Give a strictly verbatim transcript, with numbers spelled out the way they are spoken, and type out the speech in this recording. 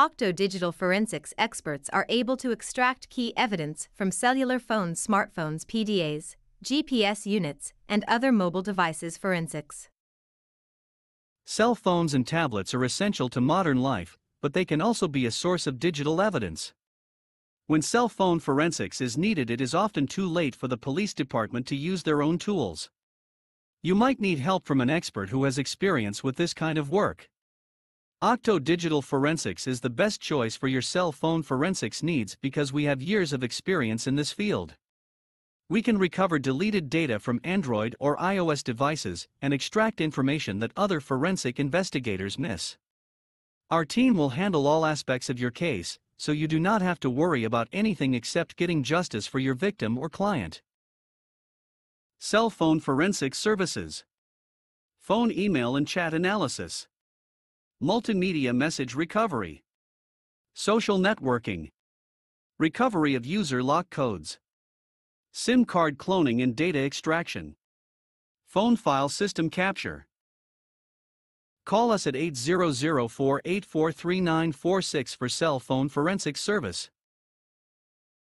Octo Digital Forensics experts are able to extract key evidence from cellular phones, smartphones, P D As, G P S units, and other mobile devices forensics. Cell phones and tablets are essential to modern life, but they can also be a source of digital evidence. When cell phone forensics is needed, it is often too late for the police department to use their own tools. You might need help from an expert who has experience with this kind of work. Octo Digital Forensics is the best choice for your cell phone forensics needs because we have years of experience in this field. We can recover deleted data from Android or iOS devices and extract information that other forensic investigators miss. Our team will handle all aspects of your case, so you do not have to worry about anything except getting justice for your victim or client. Cell phone forensic services: phone, email and chat analysis, multimedia message recovery, social networking, recovery of user lock codes, SIM card cloning and data extraction, phone file system capture. Call us at eight zero zero, four eight four, three nine four six for cell phone forensic service.